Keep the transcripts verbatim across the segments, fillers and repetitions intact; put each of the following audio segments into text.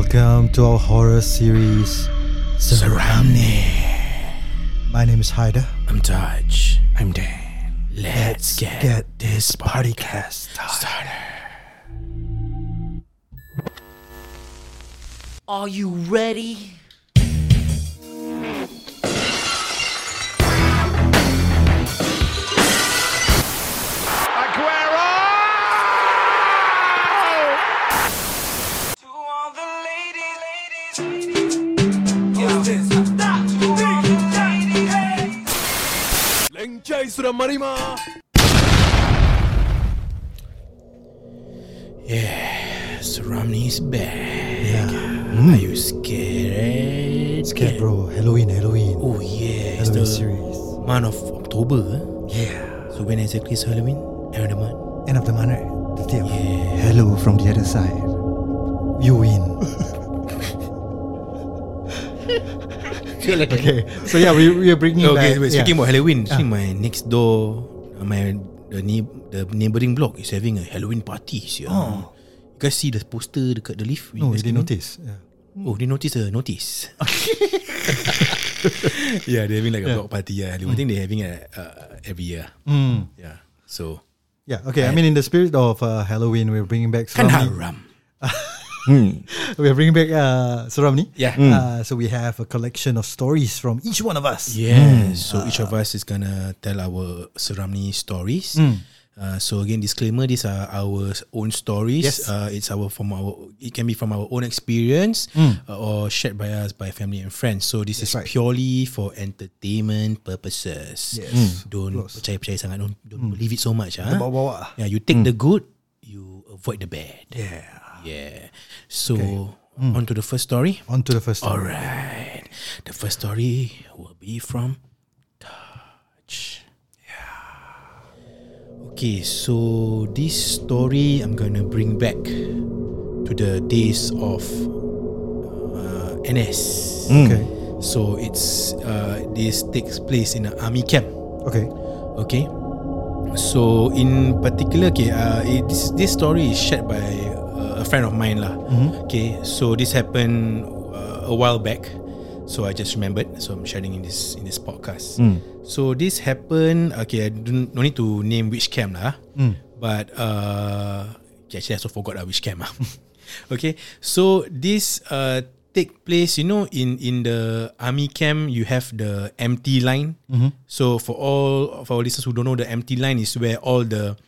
Welcome to our horror series, Seram Ni. My name is Haida. I'm Taj. I'm Dan. Let's, Let's get, get this podcast started. Are you ready? Sudah marima. Yeah, Seram Ni is back. Yeah. Mm. Are you scared? Scared, bro. Halloween, Halloween. Oh yeah, Halloween, it's the series. Month of October. Eh? Yeah. So when exactly is Halloween? End of the month. End of the month. The day. Yeah. Hello from the other side. You win. Okay, so yeah, we we are bringing okay, back. Wait, speaking yeah. about Halloween, uh. my next door, my the the neighboring block is having a Halloween party. So oh. You guys see the poster dekat the lift? No, they notice. Yeah. Oh, they notice a notice. Okay. Yeah, they're having like a yeah. block party. Yeah, mm. I think they're having a uh, every year. Mm. Yeah, so yeah, okay. I, I mean, in the spirit of uh, Halloween, we're bringing back Seram Ni. Hmm. We are bringing back uh, Seram Ni. Yeah. Mm. Uh, so we have a collection of stories from each one of us. Yeah. Mm. So uh, each of us is gonna tell our Seram Ni stories. Mm. Uh, so again, disclaimer: these are our own stories. Yes. Uh, it's our from our. It can be from our own experience mm. uh, or shared by us by family and friends. So this That's is right. purely for entertainment purposes. Yes. Mm. Don't percaya percaya sangat. Don't don't mm. believe it so much. Ah. Huh? Yeah. You take mm. the good. You avoid the bad. Yeah. Yeah. So okay. mm. on to the first story. On to the first story. Alright. The first story will be from Taj. Yeah. Okay, so this story I'm gonna bring back to the days of uh, N S. Mm. Okay. So it's uh, this takes place in an army camp. Okay. Okay. So in particular, okay, uh, it, this this story is shared by a friend of mine lah. Mm-hmm. Okay, so this happened uh, a while back, so I just remembered, so I'm sharing in this in this podcast. Mm. So this happened. Okay, I don't no need to name which camp lah. Mm. But uh, okay, actually I also forgot lah which camp lah. Okay, so this uh take place, you know, in in the army camp you have the M T Line. Mm-hmm. So for all of our listeners who don't know, the M T Line is where all the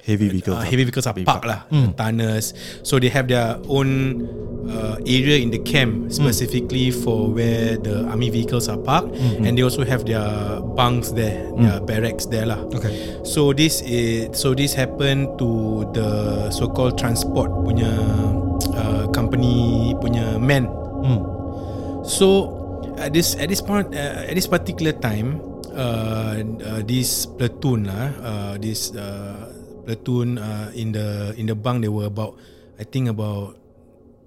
heavy vehicles uh, heavy vehicles are parked lah, mm. tunnels. So they have their own uh, area in the camp specifically mm. for where the army vehicles are parked, mm-hmm. and they also have their bunks there, mm. their barracks there lah. Okay. So this is so this happened to the so-called transport punya uh, company punya men. Mm. So at this at this point uh, at this particular time, uh, uh, this platoon lah, uh, this. Uh, platoon uh, in the in the bunk there were about I think about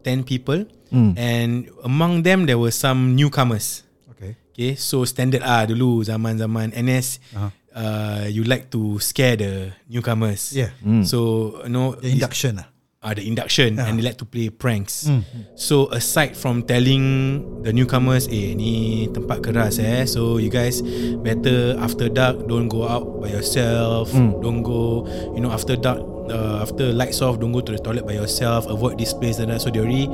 ten people, mm. and among them there were some newcomers. Okay. Okay. So standard ah dulu zaman-zaman N S, uh-huh. uh, you like to scare the newcomers. Yeah. Mm. So you know, the induction ah. Uh, the induction, uh-huh. and they like to play pranks. Mm. So aside from telling the newcomers, eh ni tempat keras eh, so you guys better after dark don't go out by yourself. Mm. Don't go, you know, after dark, uh, after lights off, don't go to the toilet by yourself. Avoid this place and that. So they already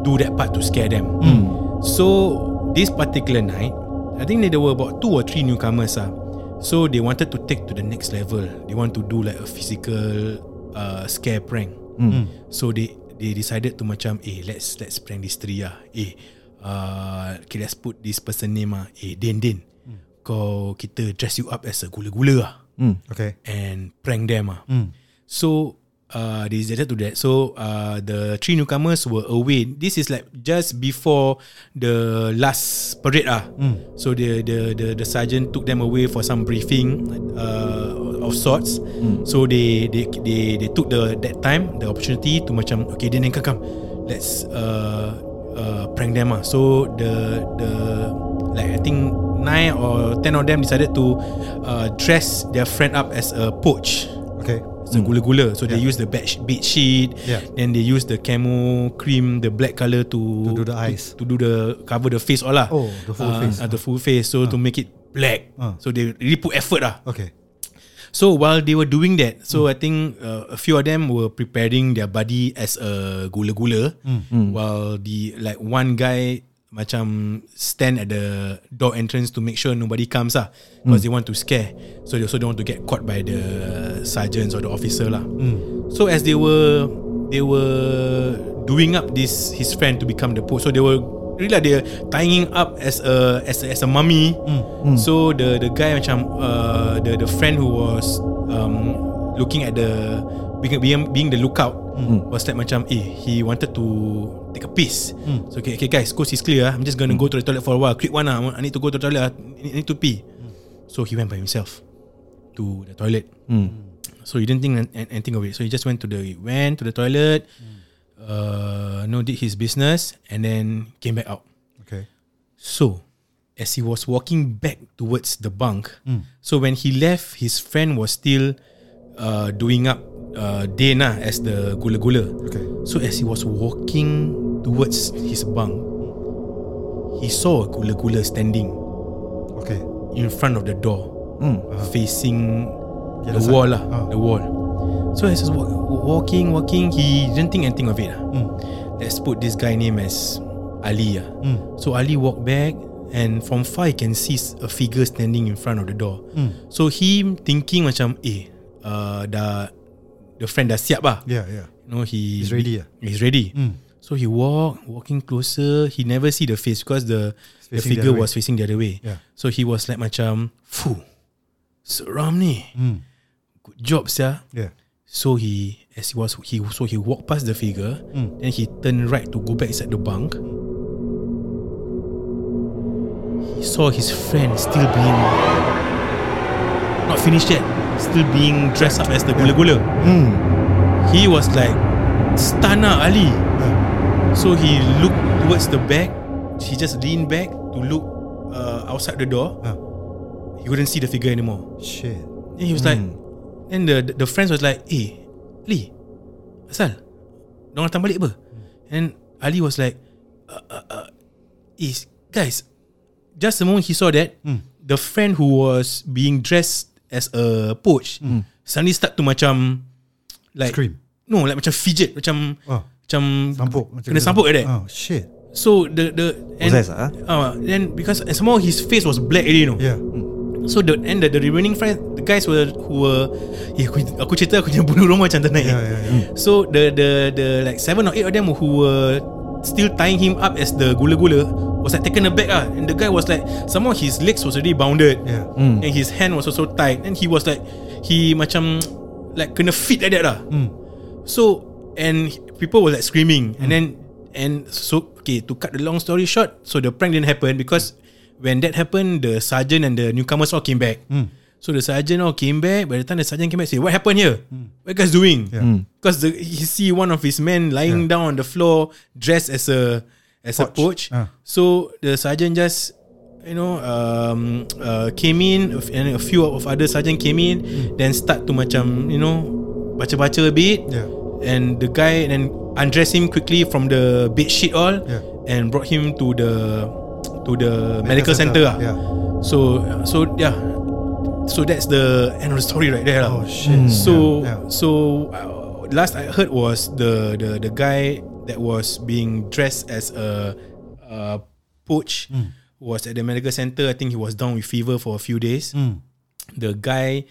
do that part to scare them. Mm. So this particular night, I think there were about two or three newcomers ah. So they wanted to take to the next level. They want to do like a physical uh, scare prank. Mm. So they they decided to macam eh let's let's prank this three ah. Eh uh, okay, let's put this person name ah. Eh Din Din, mm. kau kita dress you up as a gula-gula ah. Mm. Okay. And prank them ah. Mm. So uh, they decided to do that. So uh, the three newcomers were away. This is like just before the last parade ah. Mm. So the, the the the sergeant took them away for some briefing uh, of sorts. Mm. So they, they they they took the that time the opportunity to macam okay then come come let's uh, uh, prank them ah. So the the like I think nine or ten of them decided to uh, dress their friend up as a poach. Okay. segula-gula. So yeah. they use the bed sheet, yeah. then they use the camo cream, the black colour to to do the eyes, to, to do the cover the face all lah. Oh, the full uh, face. Uh, the full face. So uh. to make it black. Uh. So they really put effort lah. Okay. So while they were doing that, so mm. I think uh, a few of them were preparing their body as a gula-gula, mm. while the like one guy macam stand at the door entrance to make sure nobody comes lah, because mm. they want to scare. So they also don't want to get caught by the sergeants or the officer lah. Mm. So as they were they were doing up this his friend to become the pope. So they were really like they're tying up as a as a, as a mummy. Mm. Mm. So the the guy macam uh, the the friend who was um, looking at the being being the lookout mm. was like macam eh he wanted to take a piss. Mm. So okay, okay guys, coast is clear. I'm just gonna mm. go to the toilet for a while. Quick one, I need to go to the toilet. I need to pee. Mm. So he went by himself to the toilet. Mm. So he didn't think anything of it. So he just went to the he went to the toilet. Mm. Uh, no, did his business and then came back out. Okay. So, as he was walking back towards the bunk, mm. so when he left, his friend was still uh, doing up uh, Dana as the gula-gula. Okay. So as he was walking towards his bunk, he saw a gula-gula standing. Okay. In front of the door, mm. uh-huh. facing yeah, the wall lah, uh-huh. the wall. So as he was walking, walking, he didn't think anything of it. Mm. Let's put this guy name as Ali. Mm. So Ali walked back, and from far he can see a figure standing in front of the door. Mm. So him thinking macam, eh, uh, dah, the friend dah siap lah. Yeah, yeah. You know, he he's ready. He, he's ready. Mm. So he walked, walking closer. He never see the face because the the figure was way. facing the other way. Yeah. So he was like macam, fuh, seram ni. Mm. Good job, sia. Yeah. So he, as he was, he so he walked past the figure, mm. then he turned right to go back inside the bunk. He saw his friend still being not finished yet, still being dressed up as the gula-gula. Mm. He was like, Stana Ali. Yeah. So he looked towards the back. He just leaned back to look uh, outside the door. Yeah. He couldn't see the figure anymore. Shit. And he was mm. like. Then the the friends was like, eh, Ali, asal diorang datang balik apa? Hmm. And Ali was like, uh, uh, uh, is guys, just the moment he saw that, hmm. the friend who was being dressed as a poach hmm. suddenly start to macam like scream. No, like macam fidget, macam oh. macam sampuk, macam kena sampuk like that. Oh shit. So the the and ah uh, then because and somehow his face was black already, you know. Yeah. Hmm. So the and the, the remaining friends, the guys were who were, eh, aku, aku cerita aku punya bunuh rumah macam ternaik. Yeah, yeah, yeah. So the the the like seven or eight of them who were still tying him up as the gula-gula was like taken aback ah, and the guy was like, somehow his legs was already bounded, yeah. mm. and his hand was also tied, and he was like, he macam like kena fit like that lah. Mm. So and people were like screaming, mm. and then and so okay to cut the long story short, so the prank didn't happen because. When that happened, the sergeant and the newcomers all came back. Mm. So the sergeant all came back. By the time the sergeant came back, say, what happened here? Mm. What guys doing? Because yeah. mm. he see one of his men lying yeah. down on the floor, dressed as a as poach. a poach. Uh. So the sergeant just, you know, um, uh, came in, and a few of other sergeant came in, mm. then start to macam, you know, baca-baca a bit, yeah. and the guy then undress him quickly from the bed sheet all, yeah. and brought him to the. To the medical, medical center, center. Yeah. So So yeah So that's the end of the story right there. Oh shit. So yeah, yeah. So uh, last I heard was the, the the guy that was being dressed as a, a poach mm. was at the medical center. I think he was down with fever for a few days. mm. The guy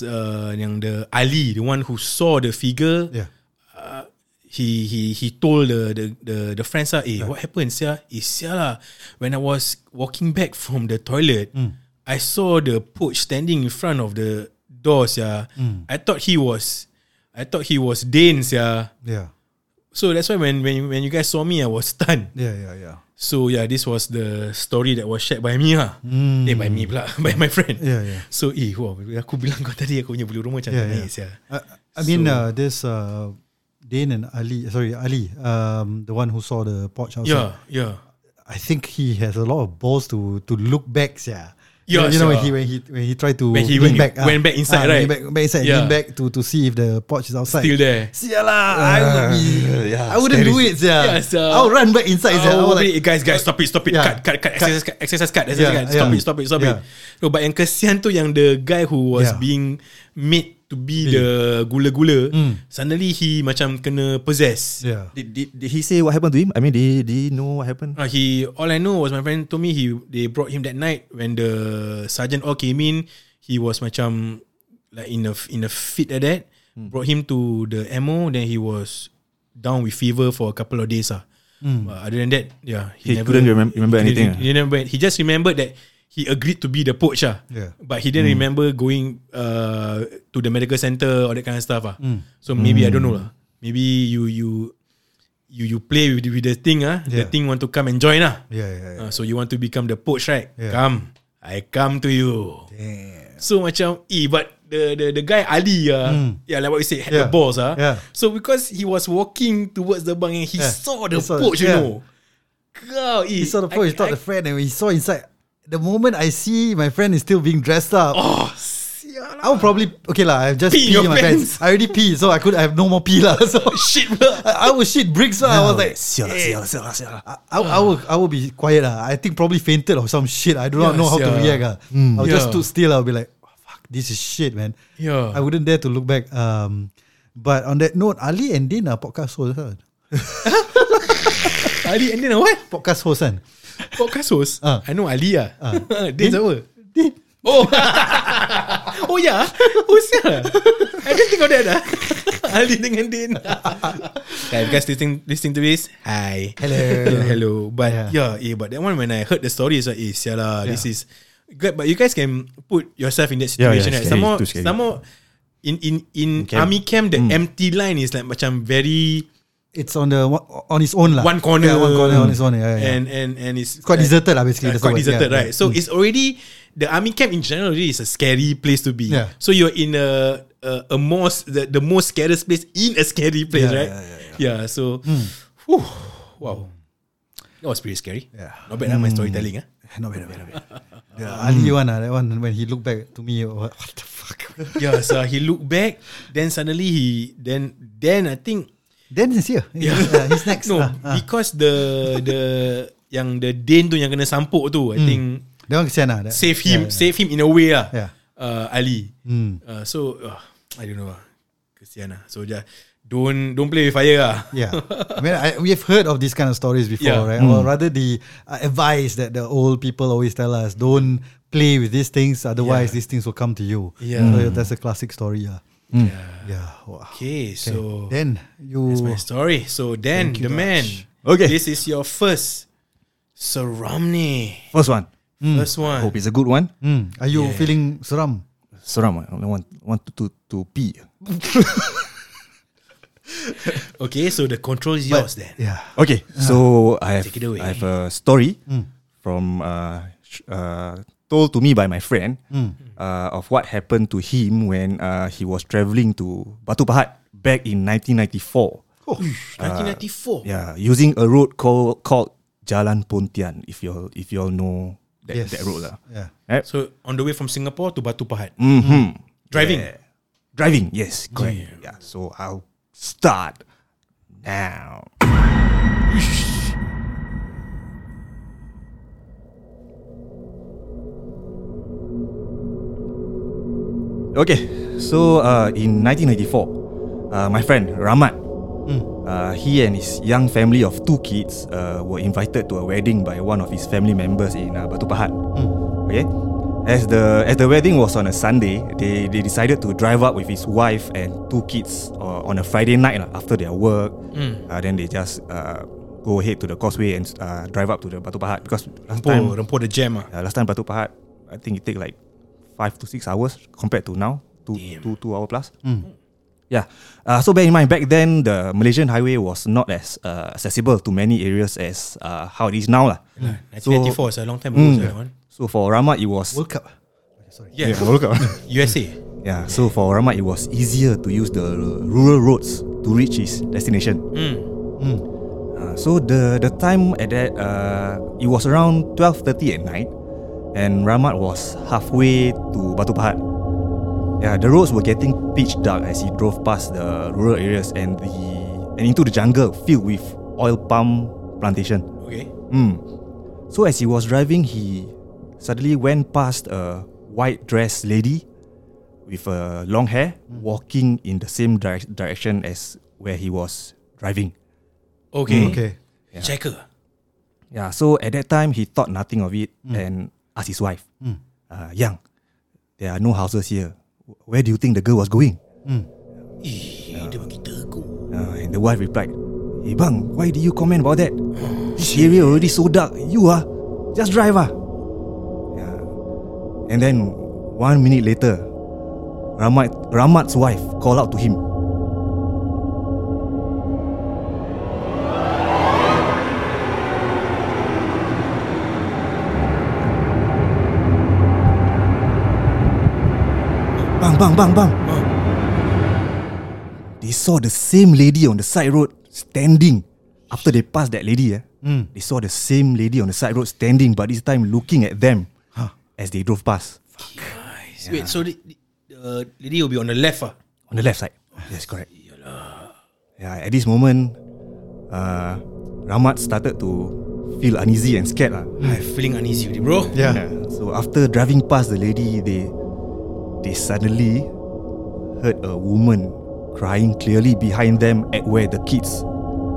uh, yang the Ali, the one who saw the figure, yeah. uh, He he he told the the the, the friends ah, eh, yeah. what happened? Sia, eh, sia lah. When I was walking back from the toilet, mm. I saw the poach standing in front of the door. Sia, mm. I thought he was, I thought he was Dean. Sia, yeah. So that's why when when when you guys saw me, I was stunned. Yeah, yeah, yeah. So yeah, this was the story that was shared by me lah. Mm. Eh, by me pula, by my friend. Yeah, yeah. So eh, wow, aku bilang kau tadi aku punya bulu rumah macam yeah, yeah. ni. Sia. Uh, I mean so, uh, this. Uh, Dean and Ali, sorry, Ali, um, the one who saw the porch outside. Yeah, yeah. I think he has a lot of balls to to look back, yeah. Yeah, you know, sure. when he when he when he tried to when he went back, went uh, back inside, uh, right? Went back, back inside, yeah. Went back to to see if the porch is outside. Still there. Sialah, uh, I would be, yeah, I wouldn't do it, yeah. Yes, uh, I'll run back inside. I'll I'll like, guys, guys, stop it, stop it, yeah. cut, cut, cut, exercise, cut, exercise, cut, exercise, yeah, cut. Stop yeah. it, stop it, stop yeah. it. No, but yang kesian tu yang the guy who was yeah. being made to be yeah. the gula-gula, mm. suddenly he macam kena possess. Yeah. Did, did did he say what happened to him? I mean, did, did he know what happened? Uh, he all I know was my friend told me he they brought him that night when the sergeant all came in. He was macam like in a in a fit like that. Mm. Brought him to the M O. Then he was down with fever for a couple of days. Ah, mm. uh, other than that, yeah, he, he never couldn't remember, remember he anything. He, remember, he just remembered that. He agreed to be the poach ah. Yeah. But he didn't mm. remember going uh, to the medical center or that kind of stuff ah. Mm. So maybe mm. I don't know lah. Maybe you you you you play with, with the thing ah. Yeah. The thing want to come and join ah. Yeah, yeah, yeah. Uh, so you want to become the poach, right? Yeah. Come, I come to you. Damn. So macam eh, but the the the guy Ali ah, mm. yeah, like what we say had yeah. the balls ah. Yeah. So because he was walking towards the bunk and he yeah. saw the saw, poach, yeah. you know. Girl, eh, he saw the poach. I, he thought I, the friend, and when he saw inside. The moment I see my friend is still being dressed up, oh, I would probably okay lah. I just pee, pee my pants. pants. I already pee, so I could I have no more pee lah. So shit, I, I would shit bricks lah. No. I was like, siala, siala, siala, siala. I, I, I would I would be quiet lah. I think probably fainted or some shit. I do not yeah, know how siala. to react lah. Mm. I would yeah. just stood still. I'll be like, oh, fuck, this is shit, man. Yeah, I wouldn't dare to look back. Um, but on that note, Ali and Dean are podcast hosts. Huh? Ali and Dean are what? Podcast hosts. Huh? Podcast host uh. I know Ali lah uh. Dean siapa? Dean. Oh Oh ya yeah. Oh siapa? I don't think of that lah. Ali dengan Dean. Guys, guys listening, listening to this, hi, hello, yeah, hello. But yeah. yeah, yeah, but that one when I heard the story, it's like eh, sialah, yeah. this is good. But you guys can put yourself in that situation, yeah, yeah, right? Some more, some more in in in camp. Army camp, the mm. M T line is like macam very. It's on the on its own lah. One corner, yeah, one corner mm. on its own. Yeah, yeah. And and and it's quite deserted lah. Basically, yeah, quite deserted, yeah, right? Yeah. So mm. it's already the army camp in general really is a scary place to be. Yeah. So you're in a a, a most the, the most scariest place in a scary place, yeah, right? Yeah, yeah, yeah. yeah so, mm. whew, wow, that was pretty scary. Yeah. Not bad lah mm. my storytelling ah. Huh? Not bad, not bad, not bad. The Ali one ah, that one when he looked back to me, what, what the fuck? Yeah. So he looked back, then suddenly he then then I think. Dan is here. Yeah. Uh, he's next. No, uh, uh. because the the yang the Dean tu yang kena sampuk tu, I mm. think that one kesian lah. Save him, yeah, save yeah. him in a way lah. Yeah. Uh, Ali. Mm. Uh, so uh, I don't know lah. Kesian lah. So just don't don't play with fire lah. Yeah. I mean, I, we have heard of these kind of stories before, yeah. right? Mm. Or rather, the uh, advice that the old people always tell us: don't play with these things, otherwise yeah. these things will come to you. Yeah. Mm. So that's a classic story. Yeah. Mm. Yeah. yeah. Wow. Okay, okay. So then you. That's my story. So then the man. Much. Okay. This is your first Seram Ni. First one. Mm. First one. I hope it's a good one. Mm. Are you yeah. feeling seram? Seram. I want want to to, to pee. Okay, so the control is yours but, then. Yeah. Okay. So uh, I have I have a story mm. from uh, uh told to me by my friend mm. uh, of what happened to him when uh, he was travelling to Batu Pahat back in nineteen ninety-four. Oh, uh, nineteen ninety-four. Yeah, using a road called called Jalan Pontian. If you if you all know that, yes. that road lah. Yeah. Right? So on the way from Singapore to Batu Pahat. Mm-hmm. Driving. Yeah. Driving. Yes. Correct. Yeah. yeah. So I'll start now. Okay, so uh, in nineteen ninety-four, uh, my friend Rahmat, mm. uh, he and his young family of two kids uh, were invited to a wedding by one of his family members in uh, Batu Pahat. Mm. Okay, as the as the wedding was on a Sunday, they they decided to drive up with his wife and two kids uh, on a Friday night uh, after their work. Mm. Uh, then they just uh, go ahead to the causeway and uh, drive up to the Batu Pahat because last rempo, time rempo the jam. Uh, last time Batu Pahat, I think it take like. Five to six hours compared to now, two two, two hour plus. Mm. Yeah. Uh, so bear in mind, back then the Malaysian highway was not as uh, accessible to many areas as uh, how it is now lah. Mm. So, nineteen ninety-four is a long time ago. Mm, yeah. So for Rahmat, it was World Cup. Sorry. Yeah, yeah World Cup. U S A. Yeah. So for Rahmat, it was easier to use the rural roads to reach his destination. Mm. Mm. Uh, so the the time at that uh, it was around twelve thirty at night. and Rahmat was halfway to Batu Pahat. Yeah, the roads were getting pitch dark as he drove past the rural areas and the and into the jungle filled with oil palm plantation. Okay. Hmm. So as he was driving, he suddenly went past a white-dressed lady with a long hair walking in the same dire- direction as where he was driving. Okay. Mm. Okay. Yeah. Checker. Yeah. So at that time, he thought nothing of it mm. and asked his wife, mm. uh, "Yang, there are no houses here. Where do you think the girl was going?" Mm. Uh, uh, and the wife replied, "Hey bang, why do you comment about that? This area already so dark. You ah, just drive ah." Yeah. And then one minute later, Rahmat, Rahmat's wife called out to him. "Bang, bang, bang, bang." Oh. They saw the same lady on the side road. Standing. After they passed that lady, eh, mm. they saw the same lady on the side road standing, but this time looking at them huh. as they drove past. Fuck. Yeah. Wait, so the, the uh, lady will be on the left, ah? On the left side. Oh, yes, correct. Yola. Yeah. At this moment, uh, Rahmat started to feel uneasy and scared, ah. Mm. I'm feeling uneasy, with it, bro. Yeah. yeah. So after driving past the lady, they they suddenly heard a woman crying clearly behind them at where the kids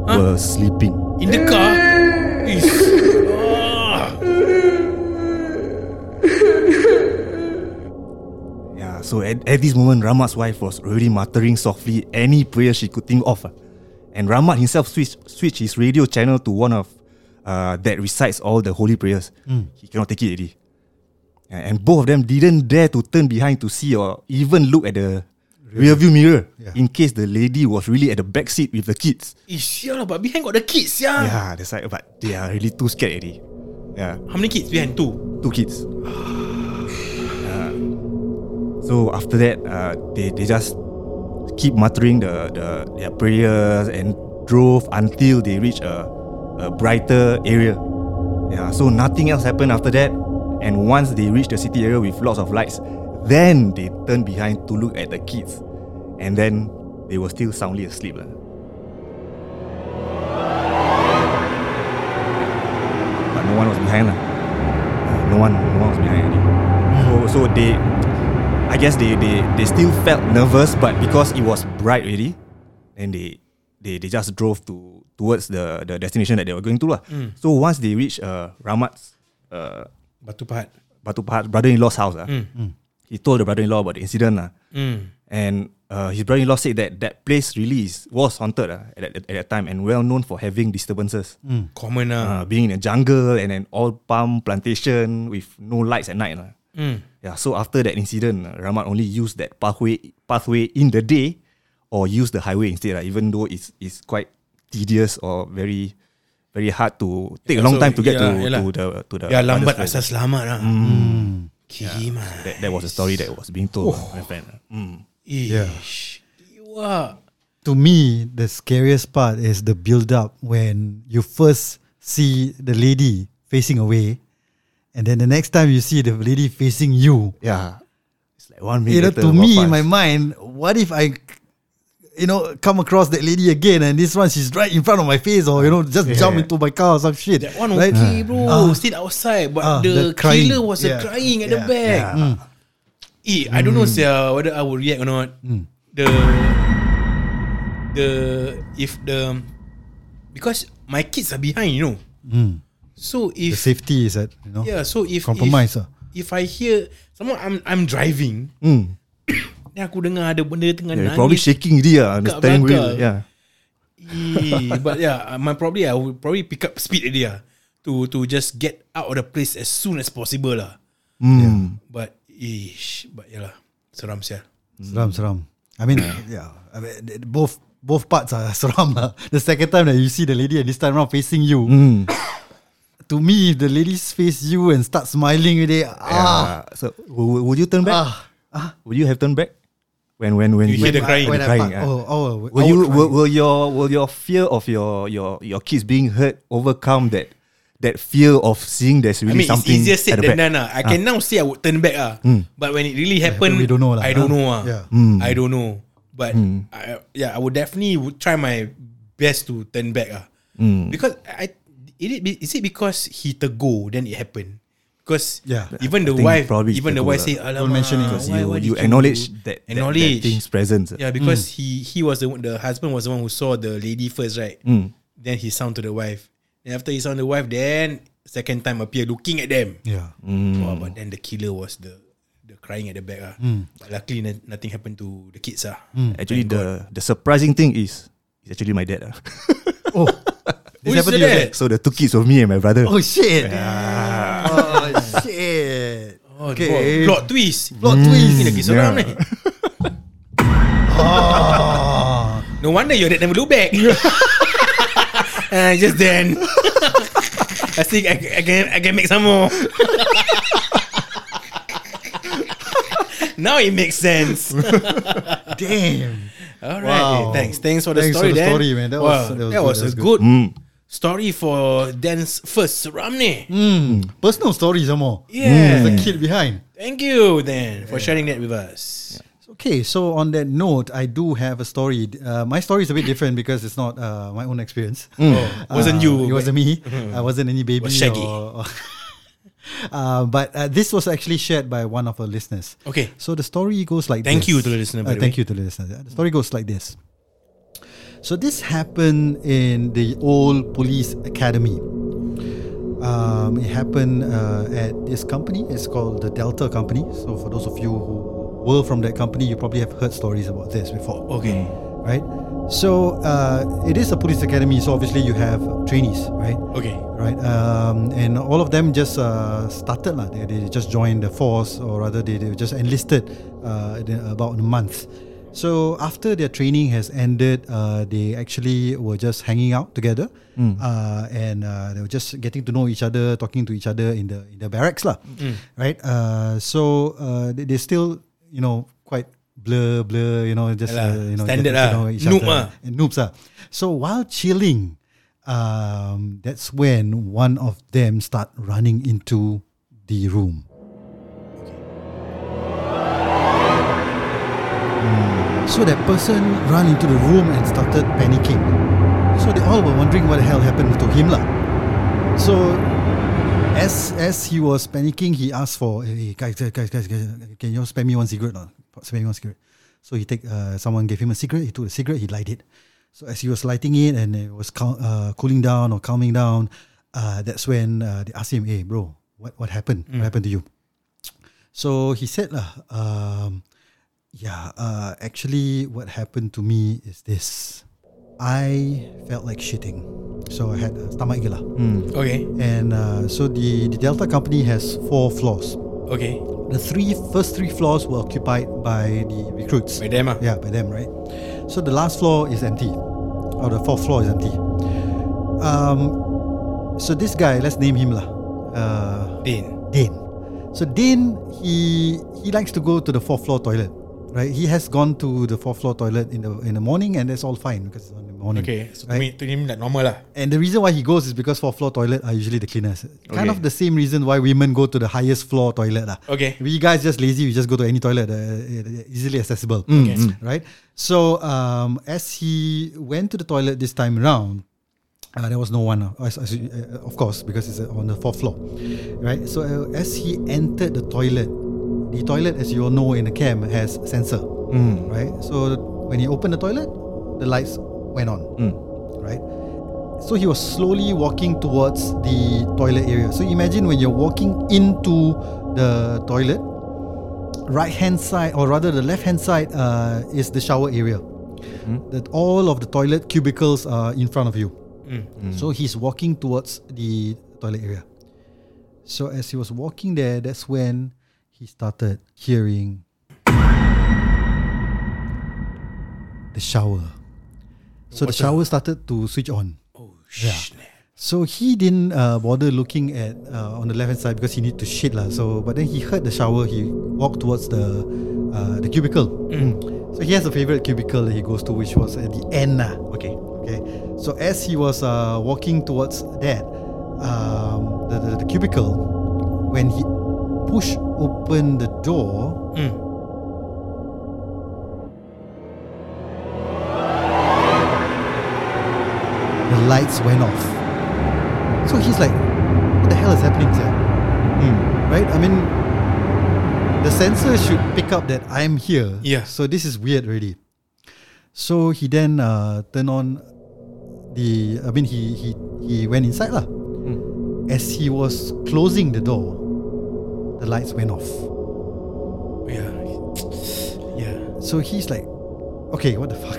huh? were sleeping. In the car? oh. Yeah, so at, at this moment, Rahmat's wife was already muttering softly any prayer she could think of. And Rahmat himself switched, switched his radio channel to one of uh, that recites all the holy prayers. Mm. He cannot take it already. And both of them didn't dare to turn behind to see or even look at the rear view mirror yeah. in case the lady was really at the back seat with the kids. Ish, yeah, but behind got the kids, yeah. Yeah, that's right. But they are really too scared already. Yeah. How many kids behind? Two. Two kids. yeah. So after that, uh, they they just keep muttering the the their prayers and drove until they reached a a brighter area. Yeah. So nothing else happened after that. And once they reached the city area with lots of lights, then they turned behind to look at the kids, and then they were still soundly asleep. But no one was behind. No one, no one was behind. So, so they, I guess they, they, they still felt nervous, but because it was bright already, and they they, they just drove to towards the, the destination that they were going to. Mm. So once they reached uh, Rahmat's uh, Batu Pahat, Batu Pahat brother-in-law's house. Uh, mm. Mm. He told the brother-in-law about the incident lah, mm. and uh, his brother-in-law said that that place really is, was haunted lah at, at, at that time and well known for having disturbances. Mm. Common lah, uh, being in a jungle and an oil palm plantation with no lights at night lah. Mm. Yeah, so after that incident, Rahmat only used that pathway pathway in the day, or used the highway instead lah. Even though it's it's quite tedious or very very hard to take yeah, a long so time to yeah, get to, yeah, to the to the. Yeah, lambat asal selamat lah. Mm. Mm. Yeah, so that, that was a story that was being told oh. by my friend. Mm. Yeah. To me, the scariest part is the build-up when you first see the lady facing away, and then the next time you see the lady facing you. Yeah, it's like one minute. You know, to me, in my mind, what if I, you know, come across that lady again, and this one she's right in front of my face, or you know, just yeah, jump yeah. into my car or some shit. That one okay, right? bro, uh, still outside, but uh, the, the killer was yeah. crying at yeah. the back. Yeah. Mm. Eh, I don't know, sir, whether I will react or not. Mm. The the if the because my kids are behind, you know. Mm. So if the safety is at you know, yeah. So if compromise, if, if I hear someone, I'm I'm driving. Mm. Ni aku dengar ada benda tengah yeah, nangis. Probably shaking dia the steering wheel. Yeah. Yeah, but yeah, my probably I would probably pick up speed dia to to just get out of the place as soon as possible lah. Mm. Yeah. But ish, but yalah, seram sial. Seram seram. I mean, yeah, I mean, both both parts are seram lah. The second time that you see the lady and this time around facing you. Mm. To me, if the lady face you and start smiling with it, ah, yeah. So w- would you turn back? Ah. Ah. Would you have turned back? When when when you when, hear the crying, when the crying uh. oh, oh, will you will, will your will your fear of your your your kids being hurt overcome that that fear of seeing there's really I mean, something. It's easier said than done lah. I can ah. now say I would turn back lah. Mm. But when it really happened, yeah, don't know lah. I don't know lah. Yeah. Mm. I don't know. But mm. I, yeah, I would definitely would try my best to turn back lah. Mm. Because I, is it is it because he tegur then it happened? Because yeah, even the wife, even the wife say, "Don't mention it because you, you acknowledge you that, that, that thing's presence." Yeah, because mm. he he was the one, the husband was the one who saw the lady first, right? Mm. Then he sound to the wife. Then after he sound the wife, then second time appear looking at them. Yeah, mm. wow, but then the killer was the the crying at the back. Ah, mm. But luckily nothing happened to the kids. Ah, mm. actually the the surprising thing is it's actually my dad. Ah. oh. This happened to your dad? So the two kids of me and my brother. Oh shit. Yeah. Oh shit. Oh, okay. Plot twist. Plot mm, twist. Ini lagi seram ni. Oh. No wonder your dad never look back. uh, just then. I think I, I can I can make some more. Now it makes sense. Damn. Alright. Wow. Hey, thanks. Thanks for the thanks story. Thanks for the Dan. story, man. That wow. was that was, that was, that was a good. good. Mm. Story for Dan's first seram ni. Mm. Personal story some more. Yeah. There's a kid behind. Thank you, Dan, for yeah. sharing that with us. Yeah. Okay, so on that note, I do have a story. Uh, my story is a bit different because it's not uh, my own experience. Mm. Oh, wasn't uh, you. It wasn't me. Mm. I wasn't any baby. Was shaggy. Or, or uh, but uh, this was actually shared by one of our listeners. Okay. So the story goes like thank this. Thank you to the listener. Uh, thank way. you to the listener. The story goes like this. So this happened in the Old Police Academy. Um, it happened uh, at this company. It's called the Delta Company. So for those of you who were from that company, you probably have heard stories about this before. Okay. Right? So uh, it is a police academy. So obviously you have trainees, right? Okay. Right? Um, and all of them just uh, started. Lah. They, they just joined the force, or rather they, they just enlisted uh, about a month. So after their training has ended, uh, they actually were just hanging out together, mm. uh, and uh, they were just getting to know each other, talking to each other in the in the barracks lah, mm. right? Uh, so uh, they, they still, you know, quite blur blur, you know, just uh, you know, standard getting to know each Noob other, and noobs lah. So while chilling, um, that's when one of them start running into the room. So that person ran into the room and started panicking. So they all were wondering what the hell happened to him lah. So as as he was panicking, he asked for, "Hey guys, guys, guys, guys, can you spare me one cigarette lah? Spare me one cigarette." So he take uh, someone gave him a cigarette. He took a cigarette. He lighted it. So as he was lighting it and it was cal- uh, cooling down or calming down, uh, that's when uh, they asked him, "Hey bro, what what happened? Mm. What happened to you?" So he said lah. Um, Yeah, uh, actually what happened to me is this. I felt like shitting. So I had a stomach gila. Mm. Okay. And uh, so the, the Delta Company has four floors. Okay. The three first three floors were occupied by the recruits. By them ah? Yeah, by them, right? So the last floor is empty. Or the fourth floor is empty. Um, so this guy, let's name him lah. Uh, Dean. Dean. So Dean, he he likes to go to the fourth floor toilet. Right, he has gone to the fourth floor toilet in the in the morning, and that's all fine because it's on the morning. Okay, so right? to me, to him that normal lah. And the reason why he goes is because fourth floor toilet are usually the cleaners. Okay. Kind of the same reason why women go to the highest floor toilet lah. Okay, we guys just lazy. We just go to any toilet, uh, easily accessible. Okay, mm-hmm. right. So um, as he went to the toilet this time around, uh, there was no one. Uh, of course, because it's on the fourth floor, right? So uh, as he entered the toilet. The toilet, as you all know, in the camp has sensor, mm. right? So when he opened the toilet, the lights went on, mm. right? So he was slowly walking towards the toilet area. So imagine when you're walking into the toilet, right hand side, or rather the left hand side, uh, is the shower area. Mm. That all of the toilet cubicles are in front of you. Mm. Mm. So he's walking towards the toilet area. So as he was walking there, that's when he started hearing the shower. So What's the shower that? started to switch on. Oh shit! Yeah. So he didn't uh, bother looking at uh, on the left hand side because he need to shit lah. So but then he heard the shower. He walked towards the uh, the cubicle. Mm. So he has a favorite cubicle that he goes to, which was at the end lah. Okay. Okay. So as he was uh, walking towards that, um, the, the, the cubicle. When he pushed open the door, mm. the lights went off. So he's like, what the hell is happening here? Mm. Right? I mean, the sensor should pick up that I'm here. Yeah. So this is weird already. So he then uh, turned on the, I mean, he he, he went inside lah. Mm. As he was closing the door, the lights went off. Yeah. Yeah. So he's like, okay, what the fuck?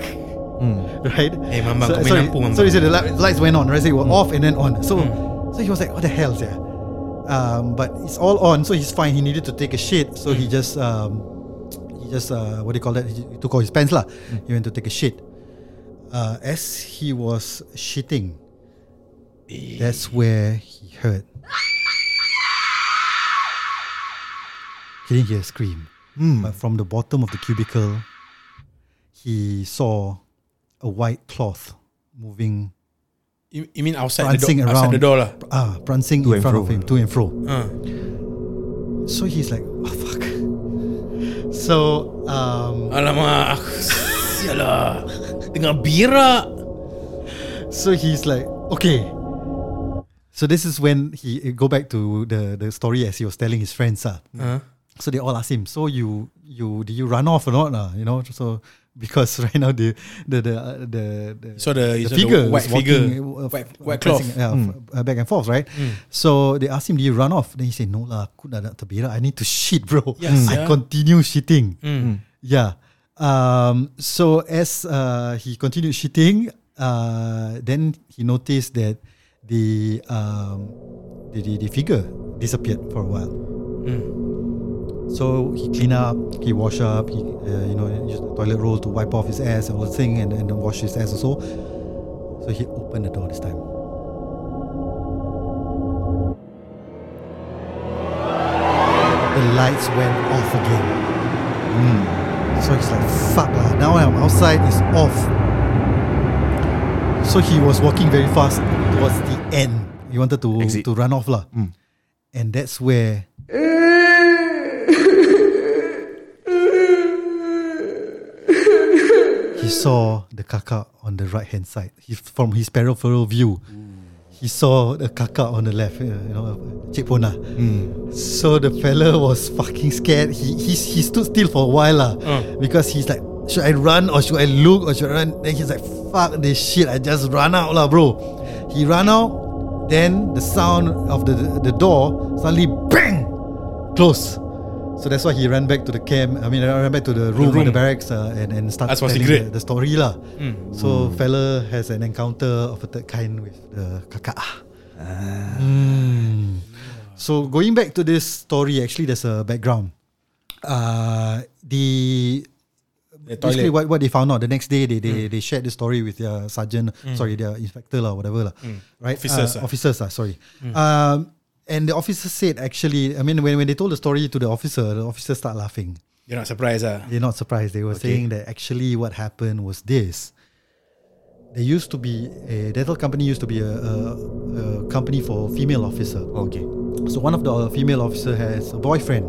Mm. Right? Hey, mama, so, sorry, nampu, mama. Sorry, so the lights went on, right? So it was mm. off and then on. So mm. so he was like, what the hell, yeah? Um, but it's all on, so he's fine. He needed to take a shit, so mm. he just um, he just uh, what do you call that? He took off his pants lah. Mm. He went to take a shit. Uh, as he was shitting, e- that's where he heard. He didn't hear a scream, mm. but from the bottom of the cubicle, he saw a white cloth moving. You, you mean outside the door? Outside the door lah. Ah, prancing in front of him, to and fro. Uh. So he's like, oh fuck. So, um, alamak, sialah, tengah birak. So he's like, okay. So this is when he go back to the the story as he was telling his friends ah. Uh. So they all asked him, so you you did you run off or not lah? You know, so. Because right now the the the the, the, so the, the figure the white figure walking, white, white cloth yeah, mm. back and forth, right? Mm. So they asked him, do you run off? Then he said, no lah, aku dah nak terberak, I need to shit, bro. Yes, mm. I yeah. continue shitting. Mm. Yeah. Um. So as uh, he continued shitting, uh, then he noticed that the um the the, the figure disappeared for a while. Mm. So he clean up, he wash up, he uh, you know used the toilet roll to wipe off his ass and all the thing, and and wash his ass also. So he opened the door this time. The lights went off again. Mm. So he's like, fuck lah. Now I'm outside, it's off. So he was walking very fast towards the end. He wanted to Exit. to run off lah. Mm. And that's where. He saw the kakak on the right hand side. He, from his peripheral view, mm. he saw the kakak on the left. You know, Cik Pona. Mm. So the fella was fucking scared. He he he stood still for a while lah, uh. because he's like, should I run or should I look or should I run? Then he's like, fuck this shit. I just run out lah, bro. He ran out. Then the sound of the the door suddenly bang close. So that's why he ran back to the camp. I mean, I ran back to the room, the, room. the barracks, uh, and and started telling the, the story lah. Mm. So mm. fella has an encounter of a third kind with the kakak. Ah. Mm. So going back to this story, actually, there's a background. Uh, the, the basically what, what they found out the next day, they they, mm. they shared the story with their sergeant, mm. sorry, their inspector lah, whatever lah, mm. right? Officers, uh, uh. officers lah, sorry. Mm. Um, And the officer said, actually, I mean, when, when they told the story to the officer, the officer started laughing. You're not surprised, ah? They're not surprised. They were okay. saying that actually what happened was this. There used to be a Delta Company used to be a, a, a company for female officer. Okay. So one of the female officer has a boyfriend.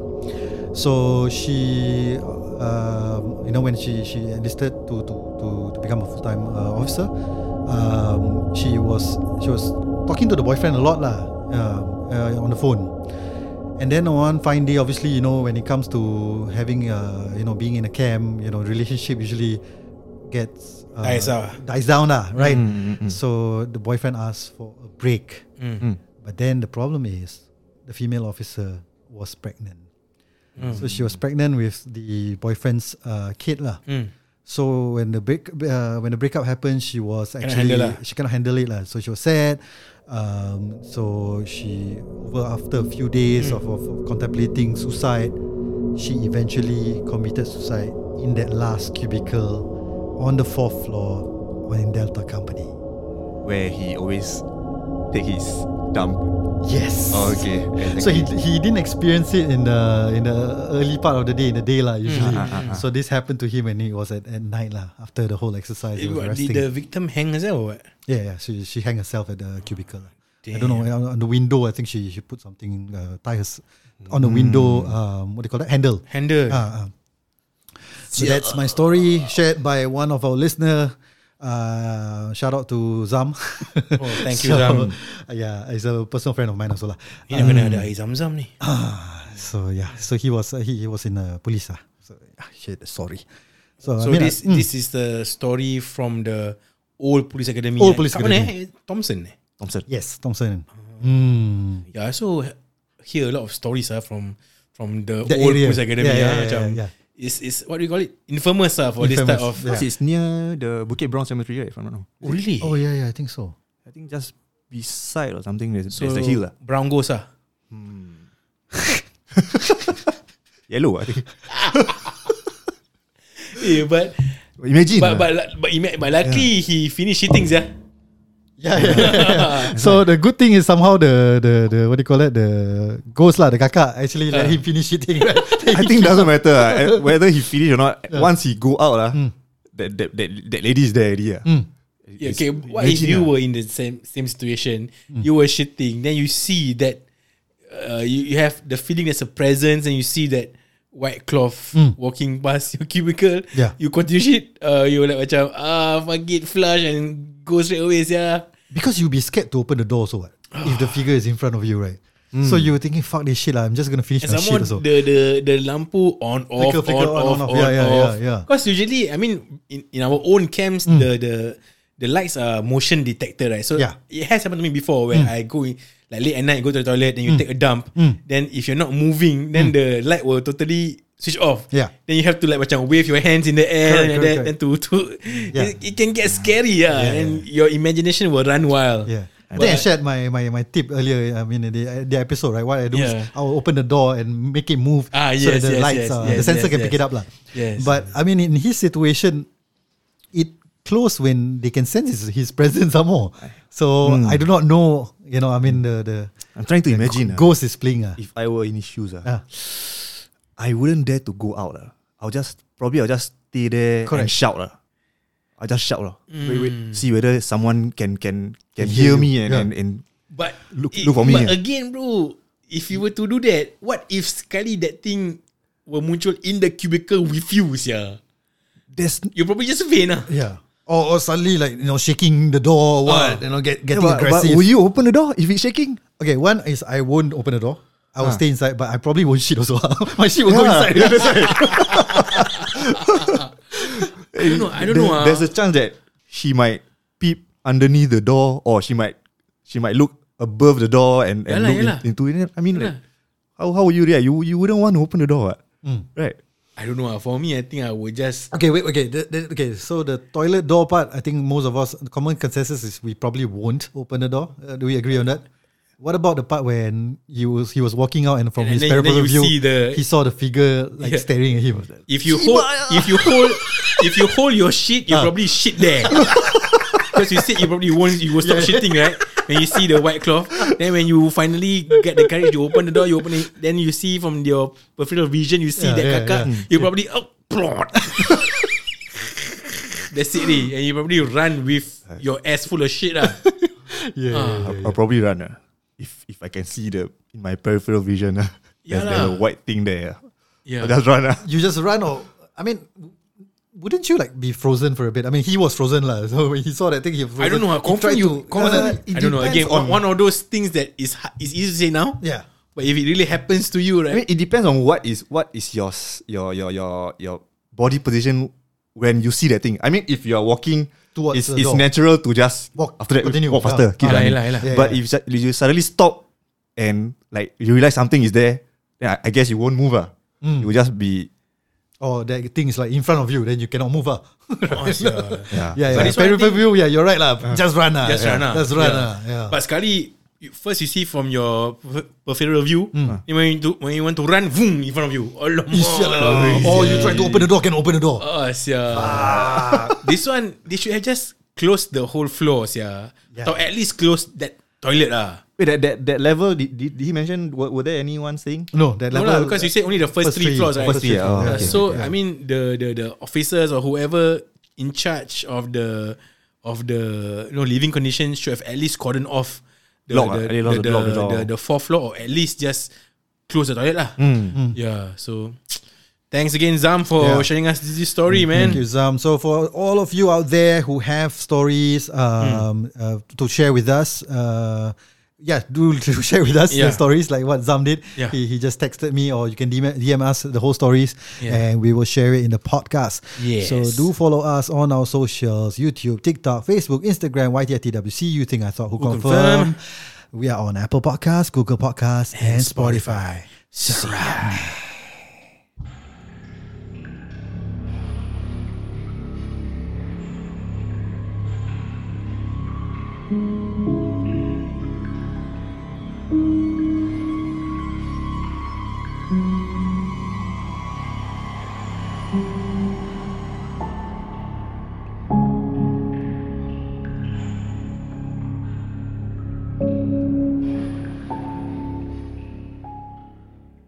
So she, um, you know, when she, she enlisted to to, to, to become a full time uh, officer, um, she was she was talking to the boyfriend a lot lah. Um, Uh, on the phone, and then on fine day, obviously, you know, when it comes to having, uh, you know, being in a camp, you know, relationship usually gets uh, dies out, dies down, lah, right? Mm-hmm. So the boyfriend asks for a break, mm-hmm. but then the problem is the female officer was pregnant, mm. so she was pregnant with the boyfriend's uh, kid, lah. Mm. So when the break, uh, when the breakup happened, she was actually cannot she cannot handle it lah. So she was sad. Um, so she over after a few days mm. of, of, of contemplating suicide, she eventually committed suicide in that last cubicle on the fourth floor in Delta Company, where he always take his dump. Yes. Oh, okay. Exactly. So he he didn't experience it in the in the early part of the day in the day lah usually. Mm. Uh-huh, uh-huh. So this happened to him and it was at, at night lah after the whole exercise. It, he was resting. Did the victim hang herself or what? Yeah, yeah. She she hanged herself at the cubicle. Damn. I don't know, on the window, I think she she put something, uh, tires on the mm. window, um, what do you call that? Handle. Handle. Uh, uh. So yeah. That's my story shared by one of our listeners. Uh, shout out to Zam. Oh, thank you, so, Zam. Yeah, he's a personal friend of mine also lah. Ini um, kena ada Zam Zam ni. Ah, so yeah, so he was uh, he, he was in uh, police lah. So yeah, shared the story. So, so I mean, this uh, this mm. is the story from the Old Police Academy. Old eh? Police Academy. Thompson. Thompson. Yes, Thompson. Hmm. Yeah, I also hear a lot of stories ah uh, from from the, the Old area. Police Academy. Yeah, yeah, yeah, macam yeah, yeah. Is is what do you call it? Infamous ah uh, for Infamous, this type of. Yeah. It's near the Bukit Brown Cemetery, right? If I'm not wrong. Oh, really? Oh yeah, yeah, I think so. I think just beside or something. There's, so there's the hill lah. Brown ghost ah. Hmm. Yellow, I think. Yeah, but imagine. But but but, but luckily yeah. he finished shooting yeah. Yeah, yeah, yeah. So the good thing is somehow the the the what do you call it, the ghost lah, the kakak actually uh. let him finish shooting. I think doesn't matter uh, whether he finish or not. Yeah. Once he go out lah, mm. that, that that that lady is there already. Mm. Yeah, okay. What if you were in the same same situation? Mm. You were shooting, then you see that uh, you you have the feeling there's a presence, and you see that white cloth mm. walking past your cubicle. Yeah. You continue shit. Uh, you like macam ah fuck it, flush and go straight away, yeah. Because you'll be scared to open the door, so what? If the figure is in front of you, right? Mm. So you're thinking, fuck this shit, lah. I'm just gonna finish my shit. Also. The the the lampu on off, flicker, flicker, on, on off, on off, yeah, yeah, yeah, yeah. Because usually, I mean, in, in our own camps, mm. the the the lights are motion detector, right? So yeah. It has happened to me before where mm. I go in, like late at night, go to the toilet, then you mm. take a dump. Mm. Then if you're not moving, then mm. the light will totally switch off. Yeah. Then you have to like macam wave your hands in the air, correct, and correct, that, correct. Then to to yeah. it, it can get scary, yeah. yeah. And your imagination will run wild. Yeah. I think I shared my my my tip earlier. I mean the the episode, right? What I do yeah. is I'll open the door and make it move ah, yes, so that the yes, lights, yes, uh, yes, the sensor yes, can yes. pick it up lah. Yes. But I mean, in his situation, it close when they can sense his, his presence some more. So mm. I do not know. You know, I mean the the. I'm trying to imagine. Ghost uh, is playing. Uh. If I were in his shoes, uh, ah. I wouldn't dare to go out. Uh. I'll just, probably I'll just stay there correct. And shout. Uh. I'll just shout. Uh. Mm. Wait, wait, see whether someone can can, can hear, hear me and, yeah. and, and but look, it, look for me. But uh. again, bro, if you were to do that, what if sekali that thing will muncul in the cubicle with you, yeah? There's, you're probably just vain. Uh. Yeah. Or, or suddenly like, you know, shaking the door or what, uh, you know, get, getting yeah, but, aggressive. But will you open the door if it's shaking? Okay, one is I won't open the door. I will huh. stay inside, but I probably won't shit also. My shit will yeah. go inside. Yeah, that's right. I don't know. I don't there's, know. Uh. There's a chance that she might peep underneath the door, or she might she might look above the door and, and yeah look yeah in, into it. I mean, yeah like, how how would you react? You you wouldn't want to open the door, mm. right? I don't know. Uh. For me, I think I would just okay. Wait. Okay. The, the, okay. So the toilet door part, I think most of us, the common consensus is we probably won't open the door. Uh, do we agree on that? What about the part when he was he was walking out and from and his peripheral view the, he saw the figure like yeah. staring at him? If you hold, if you hold, if you hold your shit, you uh. probably shit there. Because you said you probably won't, you will stop yeah. shitting, right? When you see the white cloth, then when you finally get the courage, you open the door, you open it, then you see from your peripheral vision, you see yeah, that yeah, kakak, yeah. you yeah. probably oh, plot. That's it, and you probably run with your ass full of shit, lah. Yeah, uh. yeah, yeah, yeah, I'll probably run, lah. If if I can see the in my peripheral vision, uh, yeah there's, there's a white thing there. Yeah, I just run. Uh. You just run, or I mean, wouldn't you like be frozen for a bit? I mean, he was frozen lah. So when he saw that thing, he frozen. I don't know. How confirm you. To, uh, I don't know. Again, on one of those things that is is easy to say now. Yeah, but if it really happens to you, right? I mean, it depends on what is what is your your your your your body position when you see that thing. I mean, if you are walking. It's, it's natural to just walk after that continue. Walk faster yeah. keep ah, running yeah, yeah, yeah. But if you suddenly stop and like you realise something is there, then I guess you won't move ah. mm. You will just be oh that thing is like in front of you, then you cannot move ah. Right? Yeah. Yeah. Yeah, yeah. So peripheral view yeah you're right lah. uh. Just run ah. just yeah. run ah. just run yeah. Yeah. Yeah. But sekali first you see from your peripheral view, mm. when, you do, when you want to run, vroom, in front of you. Oh, or you try to open the door, can open the door. Oh, ah. This one, they should have just closed the whole floor, yeah. Or at least close that toilet, ah. Wait, that that, that level, did, did he mention? Were, were there anyone saying? No, that level. No, la, because you said only the first, first three floors, right? First three, oh, okay. So yeah. I mean, the, the the officers or whoever in charge of the of the you know living conditions should have at least cordoned off the, lock, the, the, the, the, the, the, the fourth floor, or at least just close the toilet lah. Mm. Yeah, so thanks again, Zam, for yeah. sharing us this story, mm-hmm. man. Thank you, Zam. So for all of you out there who have stories um, mm. uh, to share with us, uh, yeah, do share with us yeah. your stories like what Zam did. Yeah. He, he just texted me, or you can D M, D M us the whole stories yeah. and we will share it in the podcast. Yes. So do follow us on our socials, YouTube, TikTok, Facebook, Instagram, Y T I T W C, You Think I Thought Who, who confirm. confirm. We are on Apple Podcasts, Google Podcasts, and, and Spotify. Seram Ni. Thank you.